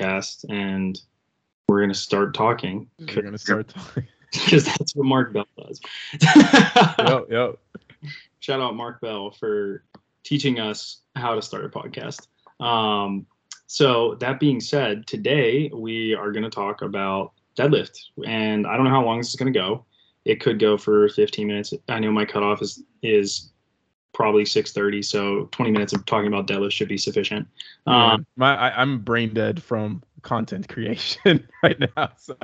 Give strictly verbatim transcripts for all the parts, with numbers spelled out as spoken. podcast, and we're going to start talking. We're going to start talking. Because that's what Mark Bell does. Yep, yep. Shout out Mark Bell for teaching us how to start a podcast. Um, so that being said, today we are going to talk about deadlift. And I don't know how long this is going to go. It could go for fifteen minutes. I know my cutoff is is probably six thirty, so twenty minutes of talking about deadlift should be sufficient. Um, my I, I'm brain dead from content creation right now, so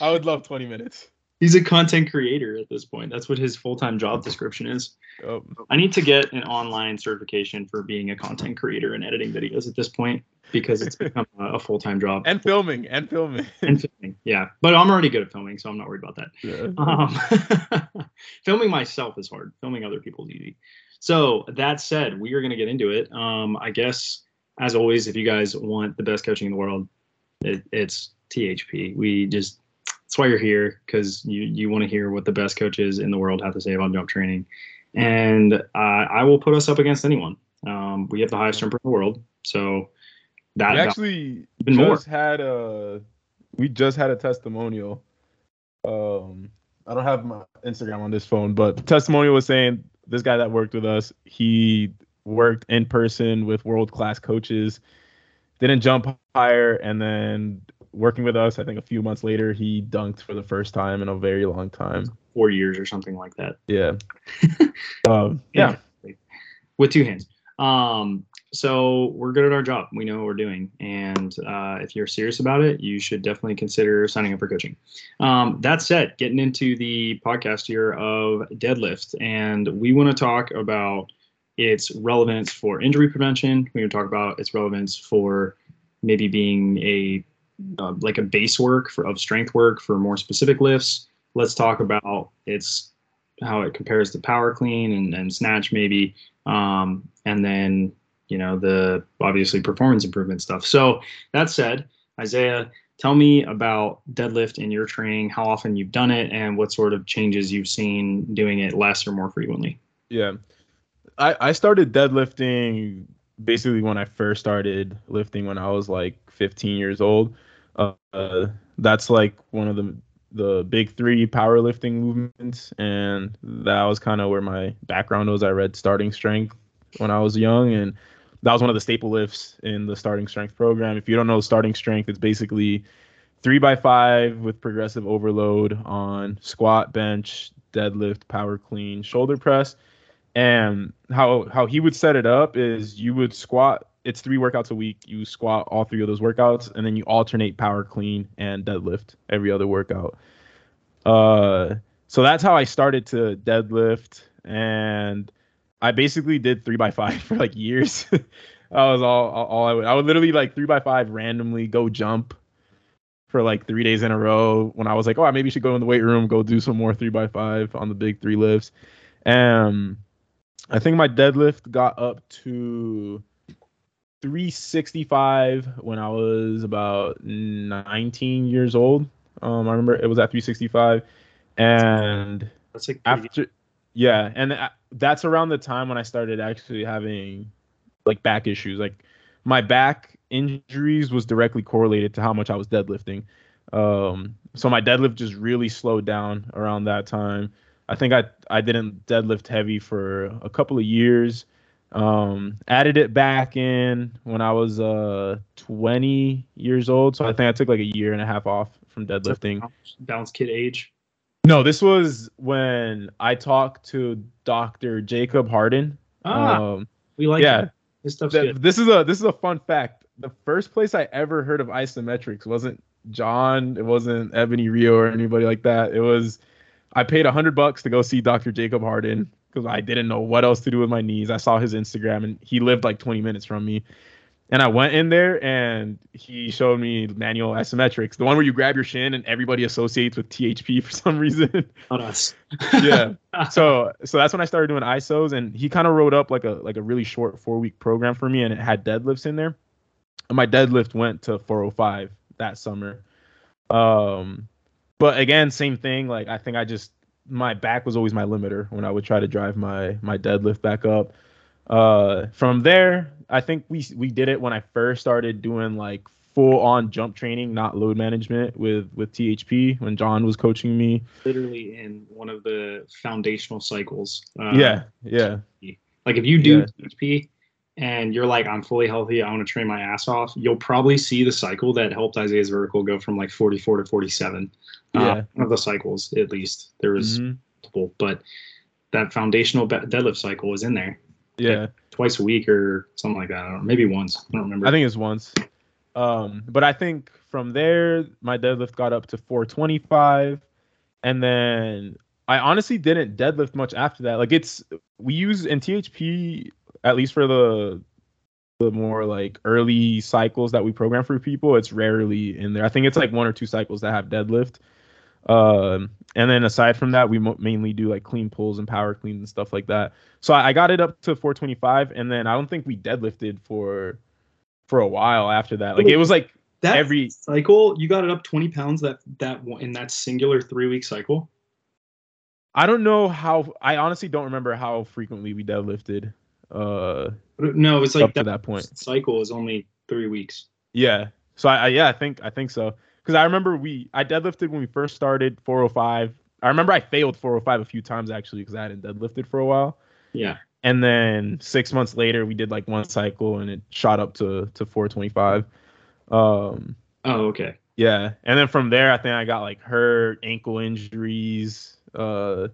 I would love twenty minutes. He's a content creator at this point. That's what his full-time job description is. Oh. I need to get an online certification for being a content creator and editing videos at this point, because it's become a full-time job. And filming, and filming. And filming, yeah. But I'm already good at filming, so I'm not worried about that. Yeah. Um, filming myself is hard. Filming other people is easy. So that said, we are going to get into it. Um, I guess, as always, if you guys want the best coaching in the world, it, it's T H P. We just... That's why you're here, because you, you want to hear what the best coaches in the world have to say about jump training. And uh, I will put us up against anyone. Um, we have the highest jumper in the world. So that we actually even just more. had a we just had a testimonial. Um, I don't have my Instagram on this phone, but the testimonial was saying this guy that worked with us, he worked in person with world-class coaches, didn't jump higher, and then working with us, I think a few months later, he dunked for the first time in a very long time. Four years or something like that. Yeah. um, yeah. With two hands. Um, so we're good at our job. We know what we're doing. And uh, if you're serious about it, you should definitely consider signing up for coaching. Um, that said, getting into the podcast here of deadlift. And we want to talk about its relevance for injury prevention. We're going to talk about its relevance for maybe being a Uh, like a base work for of strength work for more specific lifts. Let's talk about its how it compares to power clean and, and snatch maybe, um, and then you know the obviously performance improvement stuff. So that said, Isaiah, tell me about deadlift in your training, how often you've done it, and what sort of changes you've seen doing it less or more frequently. Yeah, I, I started deadlifting basically when I first started lifting when I was like fifteen years old. Uh, that's like one of the the big three powerlifting movements, and that was kind of where my background was. I read Starting Strength when I was young, and that was one of the staple lifts in the Starting Strength program. If you don't know Starting Strength, it's basically three by five with progressive overload on squat, bench, deadlift, power clean, shoulder press. And how how he would set it up is you would squat. It's three workouts a week. You squat all three of those workouts, and then you alternate power clean and deadlift every other workout. Uh, so that's how I started to deadlift, and I basically did three by five for like years. That was all, all, all I would. I would literally like three by five randomly go jump for like three days in a row. When I was like, oh, I maybe should go in the weight room, go do some more three by five on the big three lifts. Um, I think my deadlift got up to three sixty-five when I was about nineteen years old. Um, I remember it was at three sixty-five, and that's like after, yeah, and I, that's around the time when I started actually having like back issues. Like my back injuries was directly correlated to how much I was deadlifting. Um, so my deadlift just really slowed down around that time. I think I I didn't deadlift heavy for a couple of years. Um, added it back in when I was uh twenty years old. So I think I took like a year and a half off from deadlifting. Bounce kid age? No, this was when I talked to Doctor Jacob Harden. Ah, um, we like yeah. That. This stuff's Th- good. This is a this is a fun fact. The first place I ever heard of isometrics wasn't John. It wasn't Ebony Rio or anybody like that. It was I paid a hundred bucks to go see Doctor Jacob Harden, because I didn't know what else to do with my knees. I saw his Instagram, and he lived like twenty minutes from me. And I went in there, and he showed me manual isometrics, the one where you grab your shin and everybody associates with T H P for some reason. Not us. Yeah. So so that's when I started doing isos, and he kind of wrote up like a like a really short four week program for me, and it had deadlifts in there. And my deadlift went to four oh five that summer. Um, but again, same thing. Like I think I just my back was always my limiter when I would try to drive my my deadlift back up. Uh, from there, I think we we did it when I first started doing like full-on jump training, not load management, with with T H P when John was coaching me. Literally in one of the foundational cycles. Um, yeah, yeah. Like if you do yeah. T H P and you're like, I'm fully healthy, I want to train my ass off, you'll probably see the cycle that helped Isaiah's vertical go from like forty-four to forty-seven. Yeah. Uh, one of the cycles, at least. There was mm-hmm. multiple, but that foundational deadlift cycle was in there. Yeah. Like twice a week or something like that. I don't know. Maybe once. I don't remember. I think it's once. Um, but I think from there, my deadlift got up to four twenty-five, and then I honestly didn't deadlift much after that. Like it's, we use in T H P, at least for the the more like early cycles that we program for people, it's rarely in there. I think it's like one or two cycles that have deadlift. Um, and then aside from that, we mo- mainly do like clean pulls and power cleans and stuff like that. So I, I got it up to four twenty-five, and then I don't think we deadlifted for for a while after that. Like it was like that every cycle you got it up twenty pounds that that in that singular three week cycle. I don't know how. I honestly don't remember how frequently we deadlifted. Uh, no, it's like up that, to that point. Cycle is only three weeks. Yeah. So I, I yeah I think I think so. Because I remember we, I deadlifted when we first started four oh five. I remember I failed four oh five a few times, actually, because I hadn't deadlifted for a while. Yeah. And then six months later, we did like one cycle and it shot up to, to four twenty-five. Um, oh, okay. Yeah. And then from there, I think I got like hurt, ankle injuries, uh,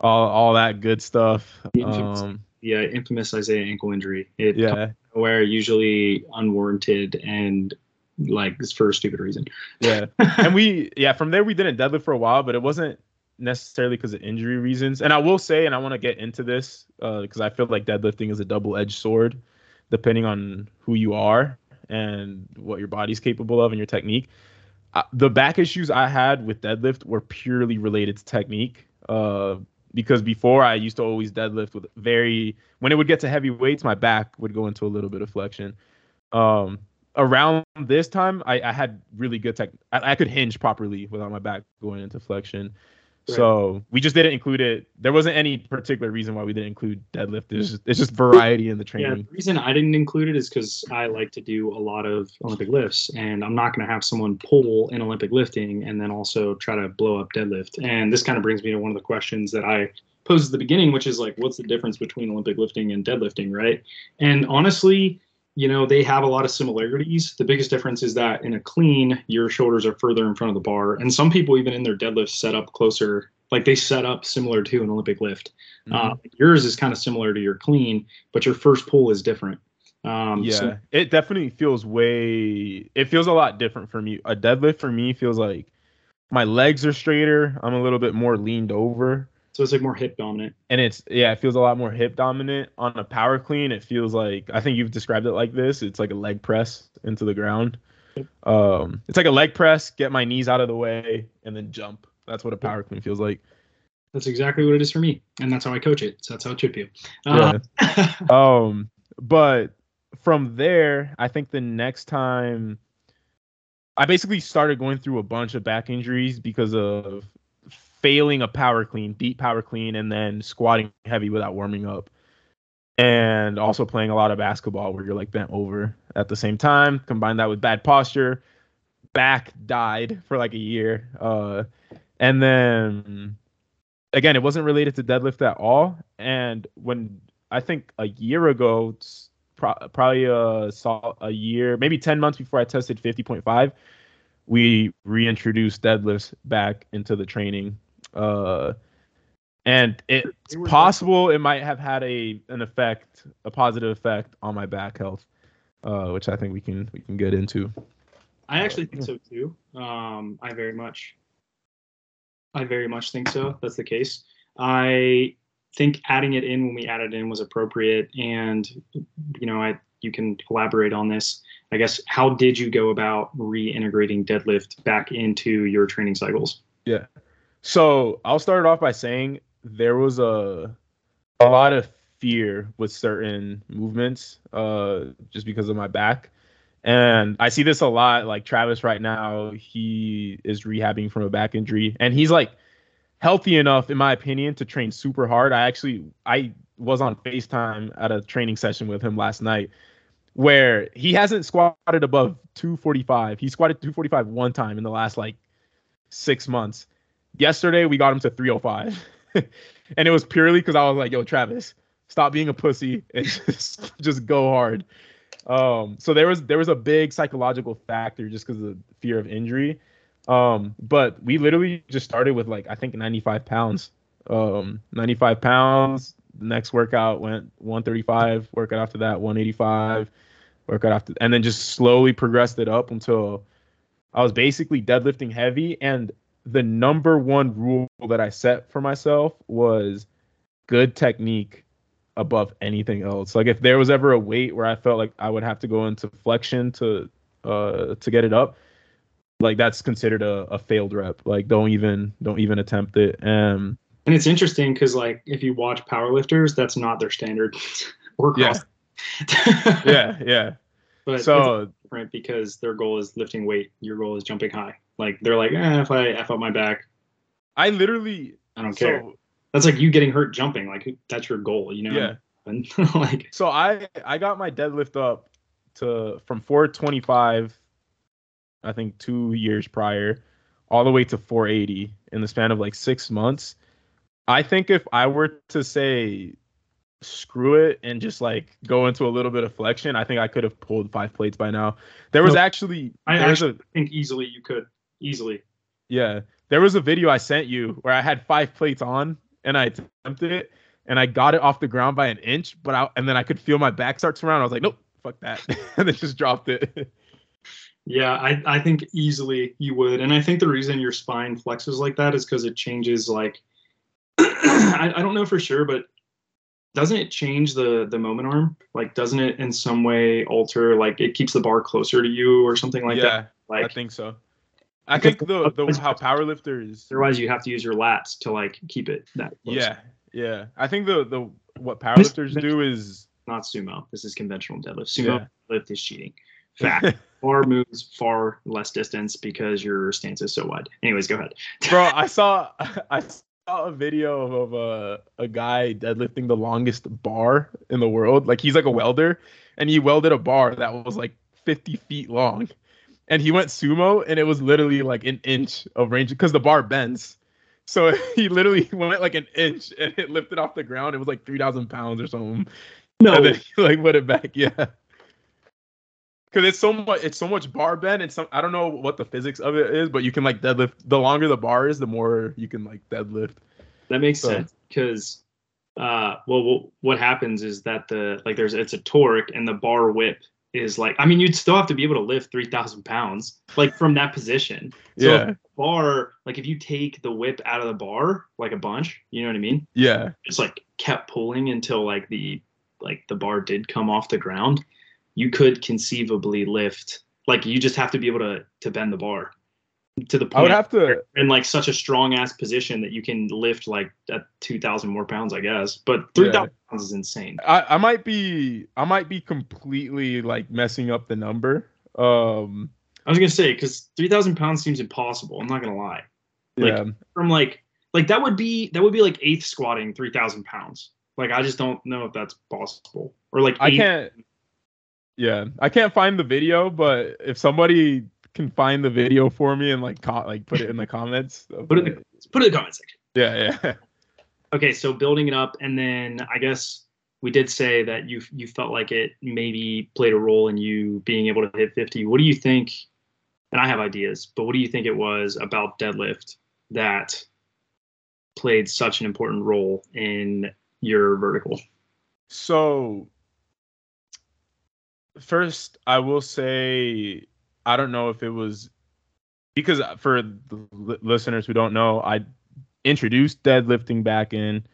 all all that good stuff. The infamous, um, yeah, infamous Isaiah ankle injury. It yeah. comes nowhere, usually unwarranted and like it's for a stupid reason. Yeah. And we, yeah, from there we didn't deadlift for a while, but it wasn't necessarily because of injury reasons. And I will say, and I want to get into this because uh, I feel like deadlifting is a double-edged sword, depending on who you are and what your body's capable of and your technique. I, the back issues I had with deadlift were purely related to technique uh, because before I used to always deadlift with very, when it would get to heavy weights, my back would go into a little bit of flexion. Um, Around this time, I, I had really good tech. I, I could hinge properly without my back going into flexion. Right. So we just didn't include it. There wasn't any particular reason why we didn't include deadlift. It's just, it's just variety in the training. Yeah, the reason I didn't include it is because I like to do a lot of Olympic lifts, and I'm not going to have someone pull in Olympic lifting and then also try to blow up deadlift. And this kind of brings me to one of the questions that I posed at the beginning, which is like, what's the difference between Olympic lifting and deadlifting, right? And honestly, you know, they have a lot of similarities. The biggest difference is that in a clean, your shoulders are further in front of the bar. And some people, even in their deadlifts, set up closer. Like they set up similar to an Olympic lift. Mm-hmm. Uh, yours is kind of similar to your clean, but your first pull is different. Um, yeah, so- it definitely feels way, it feels a lot different for me. A deadlift for me feels like my legs are straighter. I'm a little bit more leaned over. So it's like more hip dominant. And it's, yeah, it feels a lot more hip dominant. On a power clean, it feels like, I think you've described it like this. It's like a leg press into the ground. Um, it's like a leg press, get my knees out of the way, and then jump. That's what a power clean feels like. That's exactly what it is for me. And that's how I coach it. So that's how it should be. Uh- yeah. um, but from there, I think the next time, I basically started going through a bunch of back injuries because of failing a power clean, deep power clean, and then squatting heavy without warming up, and also playing a lot of basketball where you're like bent over at the same time. Combine that with bad posture, back died for like a year, uh, and then again, it wasn't related to deadlift at all. And when I think a year ago, pro- probably uh, saw a year, maybe ten months before I tested fifty point five, we reintroduced deadlifts back into the training. Uh, and it's possible it might have had a an effect, a positive effect on my back health, uh, which I think we can we can get into. I actually think so too. Um, I very much, I very much think so. That's the case. I think adding it in when we added it in was appropriate, and you know, I you can elaborate on this. I guess, how did you go about reintegrating deadlift back into your training cycles? Yeah. So I'll start off by saying there was a a lot of fear with certain movements uh, just because of my back. And I see this a lot. Like Travis right now, he is rehabbing from a back injury. And he's like healthy enough, in my opinion, to train super hard. I actually, I was on FaceTime at a training session with him last night. where he hasn't squatted above two forty-five. He squatted two forty-five one time in the last like six months. Yesterday, we got him to three oh five. And it was purely because I was like, yo, Travis, stop being a pussy and just, just go hard. Um, so there was there was a big psychological factor just because of the fear of injury. Um, but we literally just started with like, I think ninety-five pounds. Um, ninety-five pounds. The next workout went one thirty-five, workout after that, one eighty-five, workout after, and then just slowly progressed it up until I was basically deadlifting heavy. And the number one rule that I set for myself was good technique above anything else. Like if there was ever a weight where I felt like I would have to go into flexion to, uh, to get it up, like that's considered a, a failed rep. Like don't even, don't even attempt it. And And it's interesting because, like, if you watch powerlifters, that's not their standard. Or cross. Yeah. yeah, yeah. But so it's different because their goal is lifting weight. Your goal is jumping high. Like they're like, eh, if I F up my back, I literally, I don't care. So, that's like you getting hurt jumping. Like that's your goal, you know? Yeah. And, like, so I I got my deadlift up to from four twenty-five, I think two years prior, all the way to four eighty in the span of like six months. I think if I were to say screw it and just like go into a little bit of flexion, I think I could have pulled five plates by now. There was no, actually, I there actually was a, think easily you could easily. Yeah. There was a video I sent you where I had five plates on and I attempted it and I got it off the ground by an inch, but I, and then I could feel my back start to round. I was like, nope, fuck that. And then just dropped it. Yeah, I, I think easily you would. And I think the reason your spine flexes like that is because it changes like, I, I don't know for sure, but doesn't it change the the moment arm? Like, doesn't it in some way alter? Like, it keeps the bar closer to you or something like yeah, that. Like, I think so. I think the the how powerlifters. Otherwise, you have to use your lats to like keep it that close. Yeah, yeah. I think the the what powerlifters do is not sumo. This is conventional deadlift. Sumo yeah. deadlift is cheating. Fact. Far moves far less distance because your stance is so wide. Anyways, go ahead. Bro, I saw. I. a video of a, a guy deadlifting the longest bar in the world. Like he's like a welder and he welded a bar that was like fifty feet long and he went sumo and it was literally like an inch of range because the bar bends. So he literally went like an inch and it lifted off the ground. It was like three thousand pounds or something. No, and then he like put it back. Yeah. Cause it's so much, it's so much bar bend and some, I don't know what the physics of it is, but you can like deadlift. The longer the bar is, the more you can like deadlift. That makes so. sense. Cause, uh, well, well, what happens is that the, like there's, it's a torque and the bar whip is like, I mean, you'd still have to be able to lift three thousand pounds, like from that position. So yeah. If bar, like if you take the whip out of the bar, like a bunch, you know what I mean? Yeah. It's like kept pulling until like the, like the bar did come off the ground. You could conceivably lift, like you just have to be able to to bend the bar to the point I would have to in like such a strong ass position that you can lift like at two thousand more pounds, I guess. But three thousand yeah. pounds is insane. I, I might be I might be completely like messing up the number. Um, I was gonna say because three thousand pounds seems impossible. I'm not gonna lie. Like yeah. from like like that would be that would be like eighth squatting three thousand pounds. Like I just don't know if that's possible or like I can't. Yeah, I can't find the video, but if somebody can find the video for me and like co- like put it in the comments, put it in the, put it in the comment section. Yeah, yeah. Okay, so building it up, and then I guess we did say that you you felt like it maybe played a role in you being able to hit fifty. What do you think? And I have ideas, but what do you think it was about deadlift that played such an important role in your vertical? So. First, I will say, I don't know if it was because for the l- listeners who don't know, I introduced deadlifting back in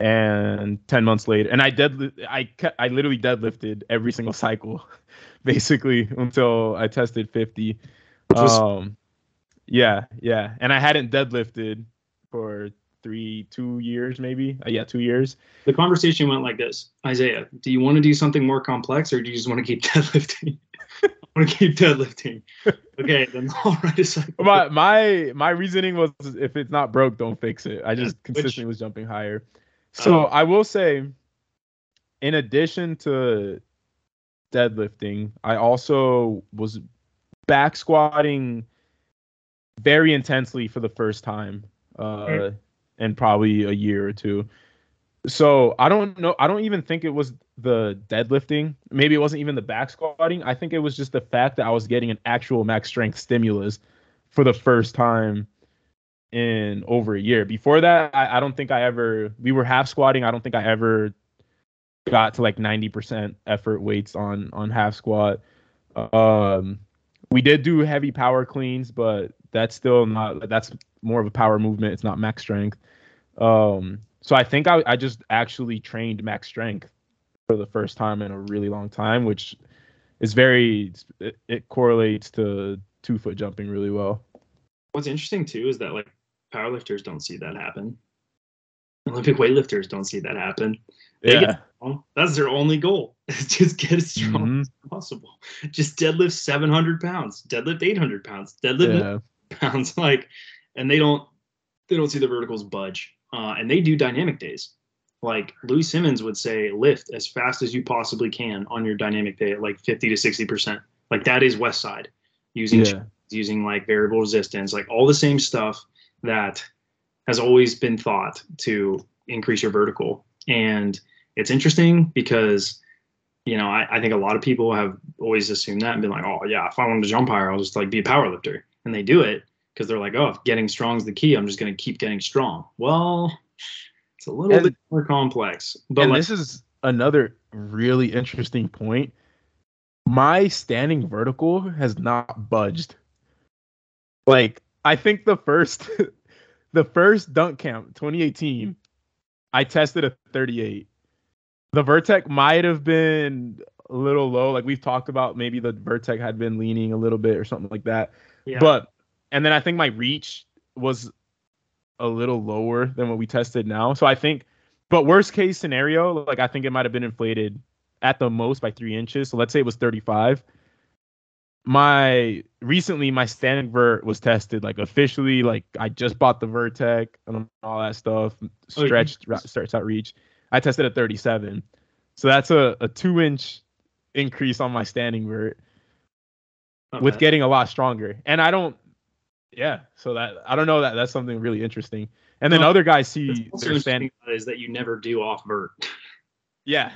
and ten months later. And I deadlift, I, I literally deadlifted every single cycle, basically, until I tested fifty. Um, yeah, yeah. And I hadn't deadlifted for three, two years, maybe. Uh, yeah, two years. The conversation went like this. Isaiah, do you want to do something more complex or do you just want to keep deadlifting? I want to keep deadlifting. Okay, then I'll write a cycle. My, my, my reasoning was if it's not broke, don't fix it. I just yeah, consistently which, was jumping higher. So um, I will say, in addition to deadlifting. I also was back squatting very intensely for the first time uh, mm-hmm. in probably a year or two. So I don't know. I don't even think it was the deadlifting. Maybe it wasn't even the back squatting. I think it was just the fact that I was getting an actual max strength stimulus for the first time in over a year. Before that, I, I don't think I ever, we were half squatting. I don't think I ever got to like ninety percent effort weights on, on half squat. Um, we did do heavy power cleans, but that's still not, that's more of a power movement. It's not max strength. Um, So I think I, I just actually trained max strength for the first time in a really long time, which is very, it, it correlates to two foot jumping really well. What's interesting too is that like powerlifters don't see that happen. Olympic weightlifters don't see that happen. They yeah. get strong. That's their only goal. Just get as strong mm-hmm. as possible. Just deadlift seven hundred pounds, deadlift eight hundred pounds, deadlift yeah. pounds. Like, and they don't, they don't see the verticals budge. Uh, and they do dynamic days. Like Louis Simmons would say, lift as fast as you possibly can on your dynamic day at like fifty to sixty percent. Like that is West Side, using yeah. using like variable resistance, like all the same stuff that has always been thought to increase your vertical. And it's interesting because, you know, I, I think a lot of people have always assumed that and been like, oh yeah, if I wanted to jump higher, I'll just like be a power lifter. And they do it. Because they're like, oh, if getting strong is the key, I'm just going to keep getting strong. Well, it's a little and, bit more complex. But and like, this is another really interesting point. My standing vertical has not budged. Like, I think the first the first dunk camp, twenty eighteen, I tested a thirty-eight. The Vertec might have been a little low. Like, we've talked about maybe the Vertec had been leaning a little bit or something like that. Yeah. But... And then I think my reach was a little lower than what we tested now. So I think, but worst case scenario, like I think it might have been inflated at the most by three inches. So let's say it was thirty-five. My recently my standing vert was tested like officially. Like I just bought the Vertec and all that stuff. Stretched oh, yeah. starts out reach. I tested a thirty-seven. So that's a, a two inch increase on my standing vert Not with bad. Getting a lot stronger. And I don't. Yeah, so that I don't know that that's something really interesting. And then no, other guys see their standing is that you never do off vert. Yeah,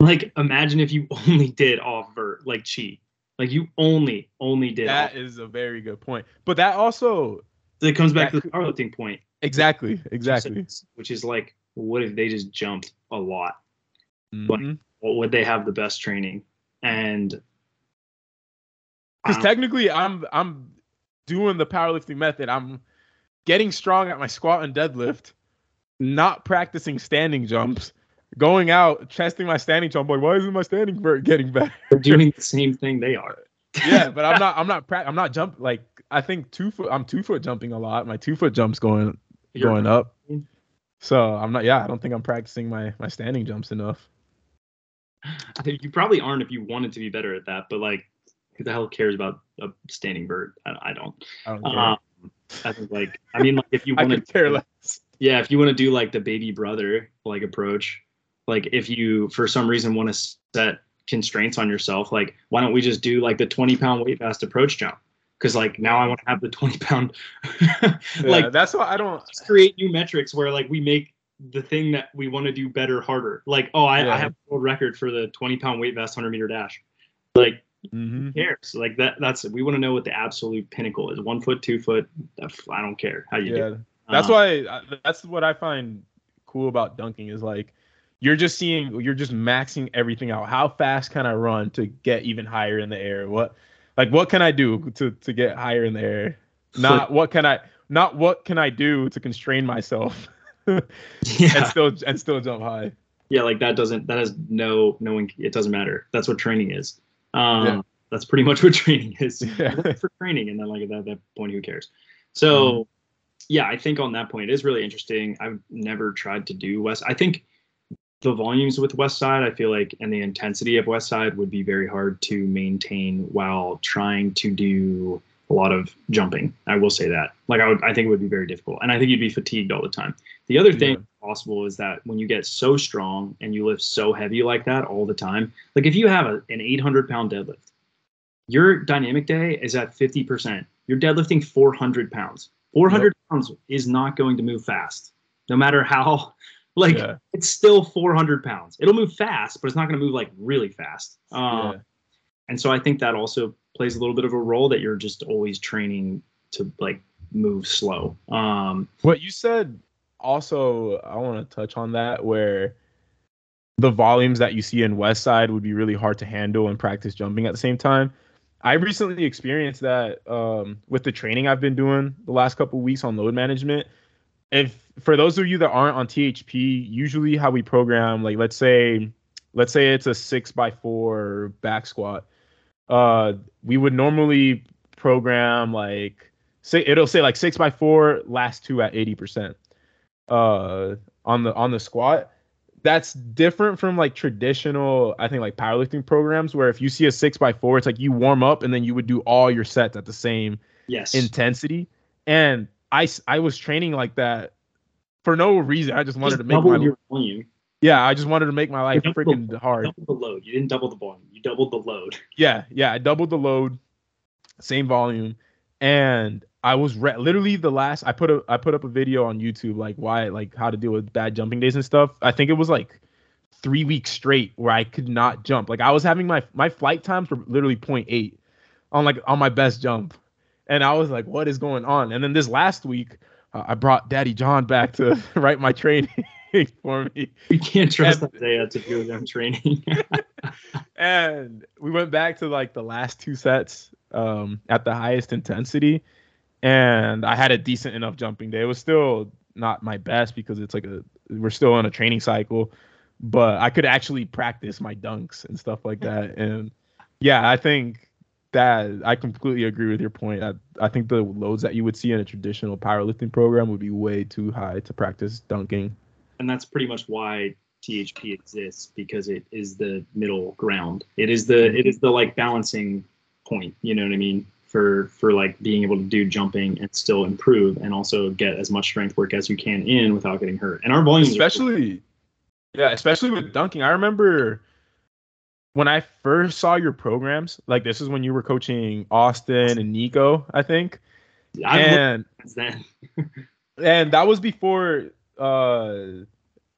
like imagine if you only did off vert, like chi, like you only only did. That off-vert. Is a very good point, but that also it comes back that, to the powerlifting point. Exactly, exactly. Which is like, what if they just jumped a lot? Mm-hmm. Like, what would they have the best training? And because technically, I'm I'm. doing the powerlifting method, I'm getting strong at my squat and deadlift, not practicing standing jumps, going out, testing my standing jump. Like, why isn't my standing vert getting better? They're doing the same thing they are. Yeah, but I'm not. I'm not. I'm not jump. Like I think two foot. I'm two foot jumping a lot. My two foot jumps going You're going up. So I'm not. Yeah, I don't think I'm practicing my my standing jumps enough. I think you probably aren't if you wanted to be better at that, but like. Who the hell cares about a standing bird? I, I don't. I don't care. Um, I think like I mean like if you want to care less. Yeah, if you want to do like the baby brother like approach, like if you for some reason want to set constraints on yourself, like why don't we just do like the twenty pound weight fast approach jump? Because like now I want to have the twenty pound. Like yeah, that's why I don't create new metrics where like we make the thing that we want to do better harder. Like oh I, yeah. I have a world record for the twenty pound weight vest one hundred meter dash, like. Mm-hmm. Who cares? Like that that's we want to know what the absolute pinnacle is. One foot, two foot, I don't care how you yeah. do it. That's um, why that's what I find cool about dunking is like you're just seeing you're just maxing everything out. How fast can I run to get even higher in the air? What like what can I do to to get higher in the air? Not what can I not what can I do to constrain myself yeah. and still and still jump high. Yeah, like that doesn't that has no no one it doesn't matter. That's what training is. Um, yeah. That's pretty much what training is yeah. for training. And then like at that, that point, who cares? So um, yeah, I think on that point, it is really interesting. I've never tried to do West. I think the volumes with West Side, I feel like, and the intensity of West Side would be very hard to maintain while trying to do a lot of jumping. I will say that. Like I would, I think it would be very difficult, and I think you'd be fatigued all the time. The other thing yeah. possible is that when you get so strong and you lift so heavy like that all the time, like if you have a, an eight hundred pound deadlift, your dynamic day is at fifty percent. You're deadlifting four hundred pounds. four hundred yep. pounds is not going to move fast, no matter how. Like yeah. it's still four hundred pounds. It'll move fast, but it's not going to move like really fast. Um, yeah. And so I think that also plays a little bit of a role that you're just always training to like move slow. Um, what you said also, I want to touch on that, where the volumes that you see in West Side would be really hard to handle and practice jumping at the same time. I recently experienced that um, with the training I've been doing the last couple of weeks on load management. If for those of you that aren't on T H P, usually how we program, like let's say, let's say it's a six by four back squat. Uh, we would normally program like say it'll say like six by four last two at eighty percent uh, on the on the squat. That's different from like traditional, I think, like powerlifting programs, where if you see a six by four, it's like you warm up and then you would do all your sets at the same yes. intensity. And I, I was training like that for no reason. I just wanted just to make my your volume. Yeah, I just wanted to make my life freaking hard. You doubled the load. You didn't double the volume. You doubled the load. Yeah, yeah, I doubled the load, same volume, and I was re- literally the last. I put a I put up a video on YouTube like why like how to deal with bad jumping days and stuff. I think it was like three weeks straight where I could not jump. Like I was having my my flight times were literally point eight on like on my best jump. And I was like, what is going on? And then this last week, uh, I brought Daddy John back to write my training for me. We can't trust and, Isaiah to do them training. And we went back to like the last two sets um, at the highest intensity. And I had a decent enough jumping day. It was still not my best because it's like a we're still on a training cycle. But I could actually practice my dunks and stuff like that. And yeah, I think that I completely agree with your point. I, I think the loads that you would see in a traditional powerlifting program would be way too high to practice dunking. And that's pretty much why T H P exists, because it is the middle ground. It is the it is the like balancing point, you know what I mean, for for like being able to do jumping and still improve and also get as much strength work as you can in without getting hurt. And our volumes especially are- yeah, especially with dunking. I remember when I first saw your programs, like this is when you were coaching Austin and Nico, I think. And, and that was before, uh,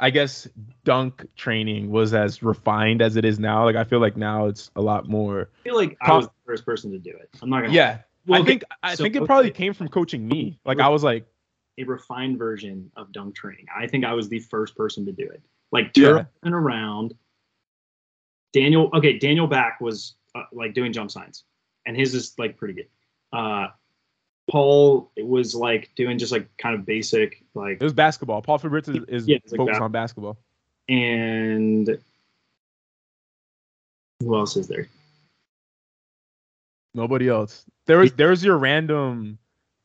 I guess, dunk training was as refined as it is now. Like, I feel like now it's a lot more. I feel like I was the first person to do it. I'm not going to. Yeah. Well, I think I think it probably came from coaching me. Like, I was like. A refined version of dunk training. I think I was the first person to do it. Like, turn yeah. around. Daniel, okay, Daniel Back was uh, like doing jump signs, and his is like pretty good. Uh, Paul it was like doing just like kind of basic like. It was basketball. Paul Fabriz is, is yeah, focused like basketball. on basketball. And who else is there? Nobody else. There was there was your random,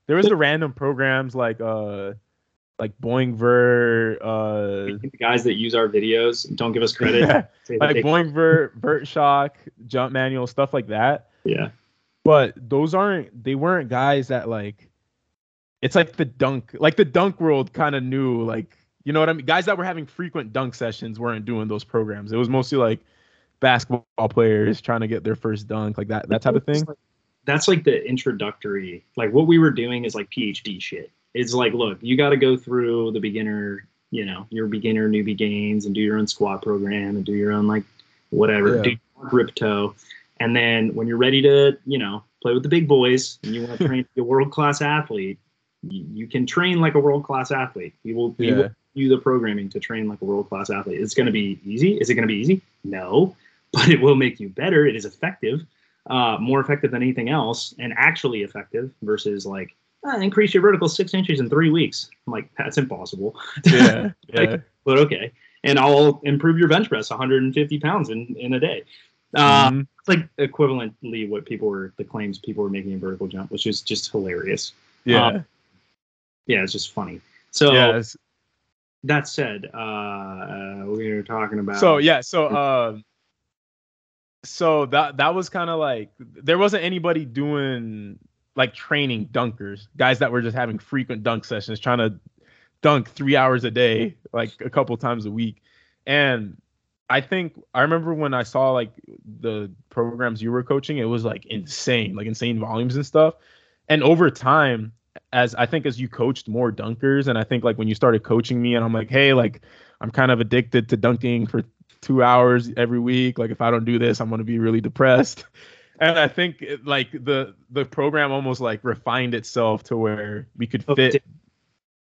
there was the random programs like uh like Boeingvert, uh, the guys that use our videos don't give us credit. Yeah. Like Boeingvert, Vert Shock, Jump Manual, stuff like that. Yeah, but those aren't. They weren't guys that like. It's like the dunk, like the dunk world kind of knew, like you know what I mean. Guys that were having frequent dunk sessions weren't doing those programs. It was mostly like basketball players trying to get their first dunk, like that that type of thing. That's like the introductory. Like what we were doing is like PhD shit. It's like, look, you got to go through the beginner, you know, your beginner newbie gains and do your own squat program and do your own like whatever, yeah. do your grip toe. And then when you're ready to, you know, play with the big boys and you want to train to be a world-class athlete, you, you can train like a world-class athlete. We will, yeah. we will do the programming to train like a world-class athlete. It's going to be easy. Is it going to be easy? No, but it will make you better. It is effective, uh, more effective than anything else, and actually effective versus like, Uh, increase your vertical six inches in three weeks. I'm like, that's impossible. Yeah, like, yeah. But okay. And I'll improve your bench press one hundred fifty pounds in, in a day. Um, mm-hmm. Like equivalently what people were, the claims people were making in vertical jump, which is just hilarious. Yeah. Um, yeah, it's just funny. So yeah, that said, uh, uh, we were talking about. So yeah, so uh, so that, that was kind of like, there wasn't anybody doing like training dunkers, guys that were just having frequent dunk sessions, trying to dunk three hours a day, like a couple times a week. And I think I remember when I saw like the programs you were coaching, it was like insane, like insane volumes and stuff. And over time, as I think as you coached more dunkers, and I think like when you started coaching me and I'm like, hey, like I'm kind of addicted to dunking for two hours every week. Like if I don't do this, I'm going to be really depressed. And I think it, like the the program almost like refined itself to where we could fit.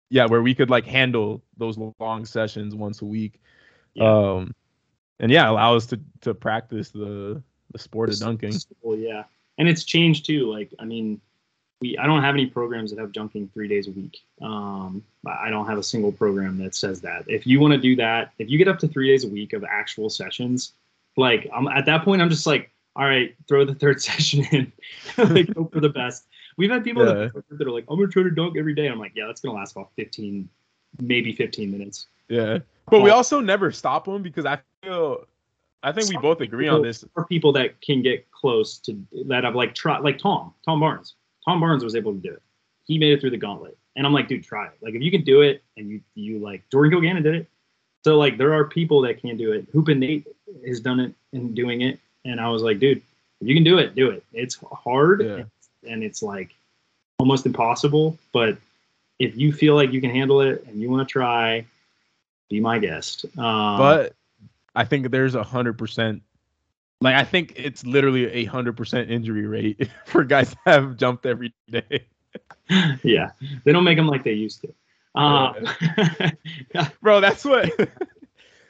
Yeah, where we could like handle those long sessions once a week. Yeah. Um, and yeah, allow us to, to practice the, the sport of dunking. Well, yeah. And it's changed too. Like, I mean, we, I don't have any programs that have dunking three days a week. Um, I don't have a single program that says that. If you want to do that, if you get up to three days a week of actual sessions, like I'm at that point, I'm just like, all right, throw the third session in, like hope for the best. We've had people yeah. that are like, I'm going to try to dunk every day. I'm like, yeah, that's going to last about fifteen, maybe fifteen minutes. Yeah. But we also never stop them because I feel, I think we both agree on this. For people that can get close to that, I've like tried, like Tom, Tom Barnes. Tom Barnes was able to do it. He made it through the gauntlet. And I'm like, dude, try it. Like, if you can do it, and you, you like, Dorico Gilgana did it. So, like, there are people that can do it. Hoopin Nate has done it and doing it. And I was like, dude, if you can do it, do it. It's hard yeah. and, and it's like almost impossible. But if you feel like you can handle it and you want to try, be my guest. Um, but I think there's a hundred percent. Like, I think it's literally a hundred percent injury rate for guys that have jumped every day. Yeah. They don't make them like they used to. Uh, yeah. Bro, that's what,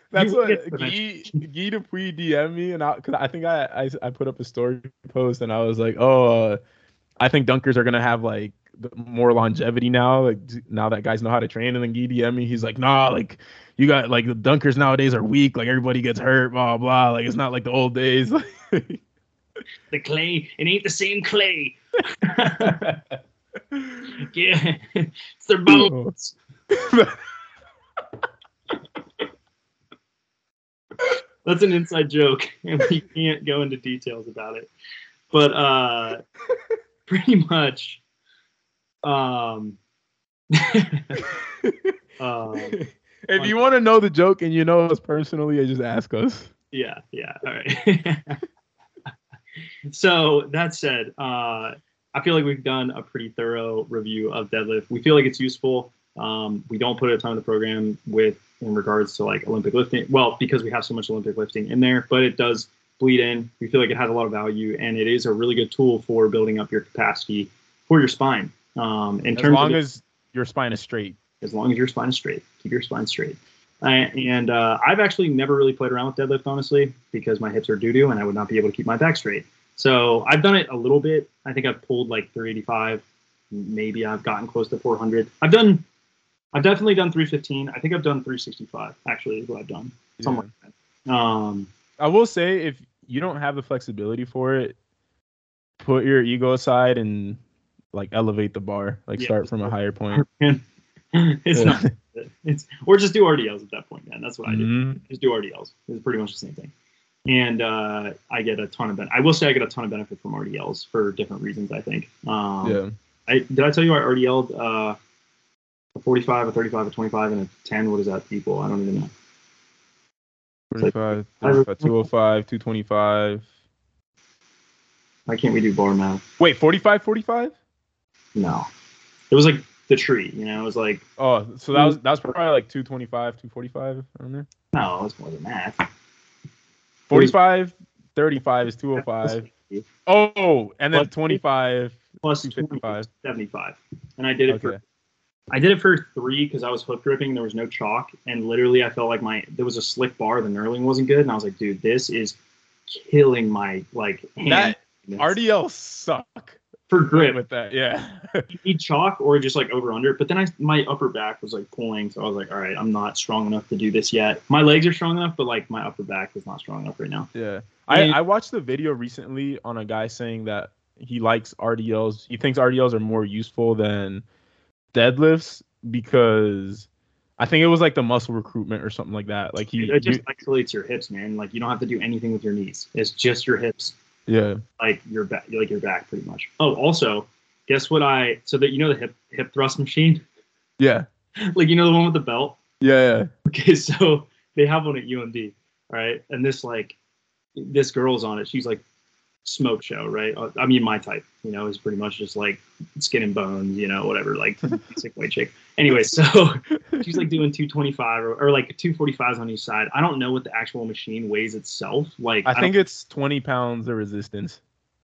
that's you what Guy, Guy Dupuy D M me. And I, cause I think I, I, I put up a story post and I was like, oh, uh, I think dunkers are going to have like more longevity now, like now that guys know how to train. And then Guy D M me, he's like, nah, like you got like the dunkers nowadays are weak, like everybody gets hurt, blah blah, like it's not like the old days. The clay, it ain't the same clay. Yeah, it's their bones. That's an inside joke, and we can't go into details about it, but uh pretty much. Um, um, if you want to know the joke and you know us personally, just ask us. Yeah, yeah. All right. So that said, uh, I feel like we've done a pretty thorough review of deadlift. We feel like it's useful. Um, we don't put a ton of the program with in regards to like Olympic lifting. Well, because we have so much Olympic lifting in there, but it does bleed in. We feel like it has a lot of value, and it is a really good tool for building up your capacity for your spine. Um, in as terms long of, as your spine is straight. As long as your spine is straight. Keep your spine straight. I, and uh, I've actually never really played around with deadlift, honestly, because my hips are doo-doo and I would not be able to keep my back straight. So I've done it a little bit. I think I've pulled like three eighty-five. Maybe I've gotten close to four hundred. I've done, I've definitely done three fifteen. I think I've done three sixty-five, actually, is what I've done. Yeah. Something like that. Um, I will say, if you don't have the flexibility for it, put your ego aside and like elevate the bar, like yeah, start from a higher point. It's yeah. not, it's, or just do R D Ls at that point, man. That's what mm-hmm. I do. Just do R D Ls. It's pretty much the same thing. And uh, I get a ton of benefit. I will say I get a ton of benefit from R D Ls for different reasons, I think. Um, yeah. I, did I tell you I R D L'd uh, a forty-five, a thirty-five, a twenty-five, and a ten? What does that equal? I don't even know. forty-five, like, thirty-five, two oh five, two twenty-five. Why can't we do bar math? Wait, forty-five, forty-five? No, it was like the tree, you know. It was like, oh, so that was that was probably like two twenty five, two forty five around there. No, it was more than that. Forty five, thirty five is two hundred five. Oh, and then twenty five plus fifty five, seventy five. And I did it okay. for, I did it for three because I was hook gripping. There was no chalk, and literally I felt like my there was a slick bar. The knurling wasn't good, and I was like, dude, this is killing my like hand. That R D L suck. For grip with that, yeah. You need chalk or just like over under. But then I, my upper back was like pulling, so I was like, all right, I'm not strong enough to do this yet. My legs are strong enough, but like my upper back is not strong enough right now. Yeah, I, I watched the video recently on a guy saying that he likes R D Ls. He thinks R D Ls are more useful than deadlifts because I think it was like the muscle recruitment or something like that. Like he, it just isolates your hips, man. Like you don't have to do anything with your knees. It's just your hips. Yeah, like your back, like your back, pretty much. Oh, also, guess what I, so that, you know, the hip, hip thrust machine? Yeah. Like, you know, the one with the belt? Yeah, yeah. Okay. So they have one at U M D. All right. And this, like, this girl's on it. She's like smoke show. Right. I mean, my type, you know, is pretty much just like skin and bones, you know, whatever, like basic weight shake. Anyway. So she's like doing two twenty-five or, or like two forty-fives on each side. I don't know what the actual machine weighs itself. Like, I, I think it's twenty pounds of resistance.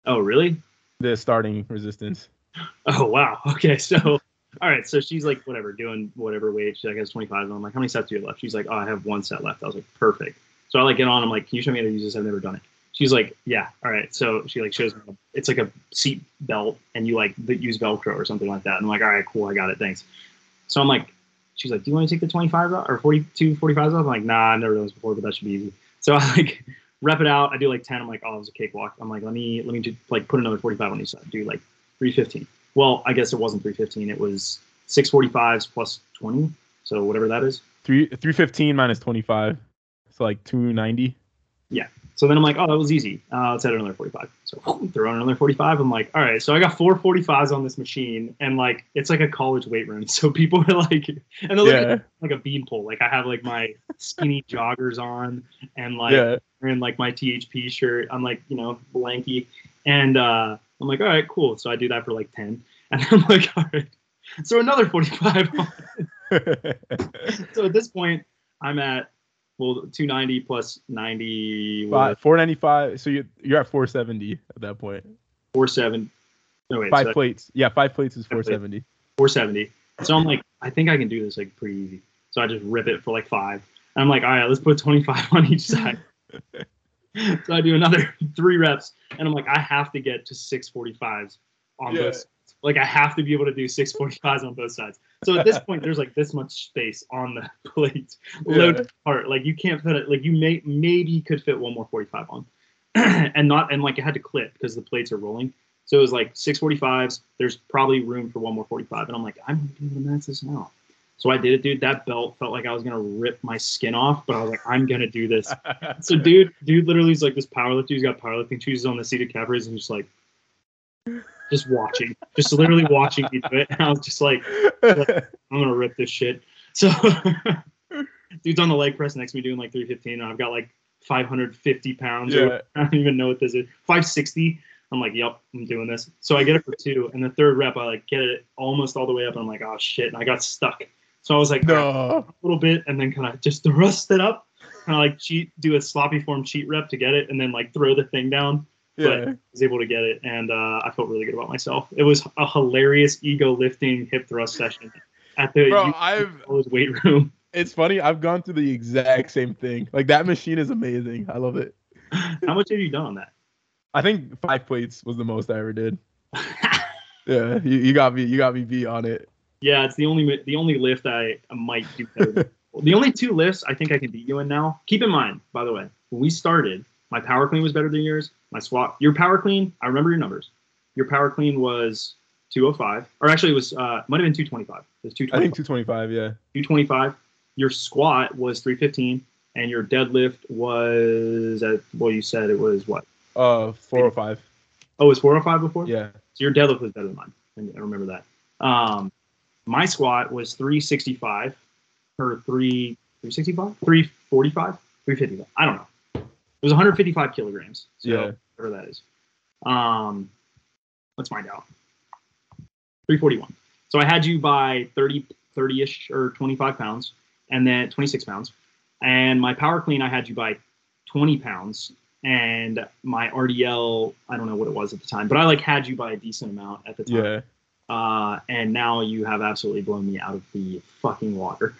Oh, really? The starting resistance. Oh, wow. Okay. So, all right. So she's like, whatever, doing whatever weight. She's like, I guess twenty-five. And I'm like, how many sets do you have left? She's like, oh, I have one set left. I was like, perfect. So I like get on. I'm like, can you show me how to use this? I've never done it. She's like, yeah. All right. So she like shows me. It's like a seat belt and you like use Velcro or something like that. And I'm like, all right, cool. I got it. Thanks. So I'm like, she's like, do you want to take the twenty-five or forty-two, forty-fives off? I'm like, nah, I've never done this before, but that should be easy. So I like rep it out. I do like ten. I'm like, oh, it was a cakewalk. I'm like, let me, let me do, like put another forty-five on each side. Do like three fifteen. Well, I guess it wasn't three fifteen. It was six forty-fives plus twenty. So whatever that is. three fifteen minus twenty-five. So like two ninety. Yeah. So then I'm like, oh, that was easy. Uh, let's add another forty-five. So throw in another forty-five. I'm like, all right. So I got four forty-fives on this machine, and like it's like a college weight room. So people are like, and they're yeah. like a beanpole. Like I have like my skinny joggers on, and like yeah. and like my T H P shirt. I'm like, you know, lanky, and uh, I'm like, all right, cool. So I do that for like ten, and I'm like, all right. So another forty-five. So at this point, I'm at. Well, two ninety plus ninety. Five, four ninety-five. So you, you're at four seventy at that point. four seventy. No, wait, five so plates. That, yeah, five plates is four seventy. four seventy. So I'm like, I think I can do this like pretty easy. So I just rip it for like five. And I'm like, all right, let's put twenty-five on each side. So I do another three reps. And I'm like, I have to get to six forty-fives on yeah. both sides. Like I have to be able to do six forty-fives on both sides. So at this point, there's like this much space on the plate, load yeah. part. Like you can't fit it. Like you may maybe could fit one more forty-five on, and not and like it had to clip because the plates are rolling. So it was like six forty-fives. There's probably room for one more forty-five. And I'm like, I'm gonna be able to max this now. So I did it, dude. That belt felt like I was gonna rip my skin off, but I was like, I'm gonna do this. So dude, dude, literally is like this powerlifter. He's got powerlifting shoes on the seat of Capris, and he's like. Just watching, just literally watching me do it. And I was just like, I'm going to rip this shit. So dude's on the leg press next to me doing like three fifteen. And I've got like five hundred fifty pounds. Yeah. Or I don't even know what this is. five sixty. I'm like, yep, I'm doing this. So I get it for two. And the third rep, I like get it almost all the way up. And I'm like, oh shit. And I got stuck. So I was like, no. A little bit. And then kind of just thrust it up. Kind of like cheat, do a sloppy form cheat rep to get it. And then like throw the thing down. Yeah. But I was able to get it, and uh, I felt really good about myself. It was a hilarious ego lifting hip thrust session at the Bro, I've, weight room. It's funny. I've gone through the exact same thing. Like that machine is amazing. I love it. How much have you done on that? I think five plates was the most I ever did. Yeah, you, you got me. You got me beat on it. Yeah, it's the only the only lift I might do better. The only two lifts I think I can beat you in now. Keep in mind, by the way, when we started. My power clean was better than yours. My squat, your power clean, I remember your numbers. Your power clean was two oh five, or actually it was, uh, might have been two twenty-five. It was two twenty-five. I think two twenty-five, yeah. two twenty-five. Your squat was three fifteen, and your deadlift was, at, well, you said it was what? Uh, four oh five. Oh, it was four oh five before? Yeah. So your deadlift was better than mine. I remember that. Um, my squat was three sixty-five, or three sixty-five? three forty-five? three fifty-five. I don't know. It was one hundred fifty-five kilograms. So yeah. Whatever that is. Um, let's find out. three forty-one. So I had you by thirty, thirty-ish or twenty-five pounds, and then twenty-six pounds. And my power clean, I had you by twenty pounds. And my R D L, I don't know what it was at the time, but I like had you by a decent amount at the time. Yeah. Uh, and now you have absolutely blown me out of the fucking water.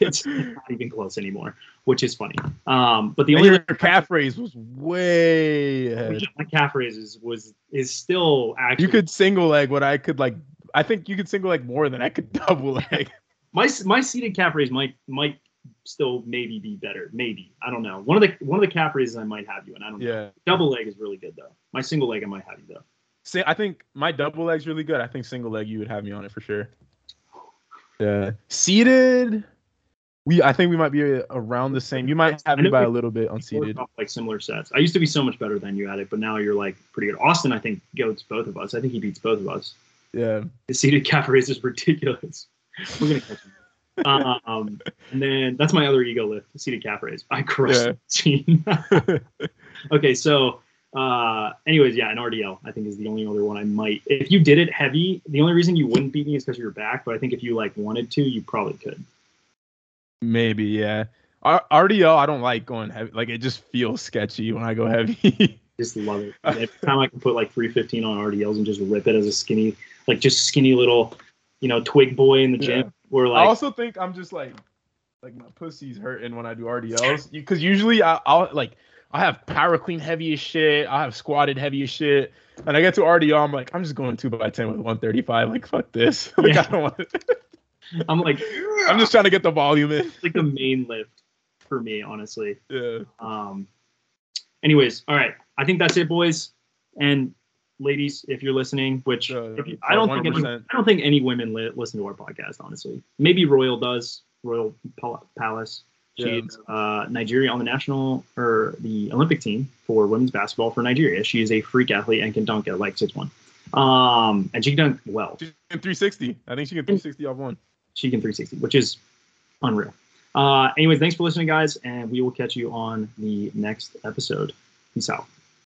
It's not even close anymore, which is funny. Um, but the and only your calf raise was way ahead. My calf raises was is still actually. You could single leg what I could like. I think you could single leg more than I could double leg. My my seated calf raise might might still maybe be better. Maybe I don't know. One of the one of the calf raises I might have you, and I don't. Yeah. Know. Double leg is really good though. My single leg I might have you though. See, I think my double leg's really good. I think single leg, you would have me on it for sure. Yeah. Seated, We, I think we might be around the same. You might have me by a little bit unseated. Like similar sets. I used to be so much better than you at it, but now you're like pretty good. Austin, I think, goes both of us. I think he beats both of us. Yeah. The seated calf raise is ridiculous. We're gonna catch him. um, and then that's my other ego lift, the seated calf raise. I crushed yeah. the team. Okay, so uh, anyways, yeah, an R D L I think is the only other one I might. If you did it heavy, the only reason you wouldn't beat me is because of your back. But I think if you like wanted to, you probably could. Maybe, yeah. R D L, I don't like going heavy. Like, it just feels sketchy when I go heavy. Just love it. Every time I can put, like, three fifteen on R D Ls and just rip it as a skinny, like, just skinny little, you know, twig boy in the gym. Yeah. Or, like, I also think I'm just, like, like my pussy's hurting when I do R D Ls. Because usually I, I'll, like, I have power clean heavy as shit. I have squatted heavy as shit. And I get to R D L, I'm like, I'm just going two by ten with one thirty-five. Like, fuck this. Like, yeah. I don't want to. I'm like, I'm just trying to get the volume in. It's like the main lift for me, honestly. Yeah. Um. Anyways, all right. I think that's it, boys and ladies, if you're listening. Which uh, if you, I don't one hundred percent. think any, I don't think any women li- listen to our podcast, honestly. Maybe Royal does. Royal Palace. She's yeah. uh, Nigeria on the national or the Olympic team for women's basketball for Nigeria. She is a freak athlete and can dunk at like six one. Um, and she can dunk well. She can three sixty. I think she can three sixty off one. She can three sixty, which is unreal. Uh, anyways, thanks for listening, guys, and we will catch you on the next episode. Peace out.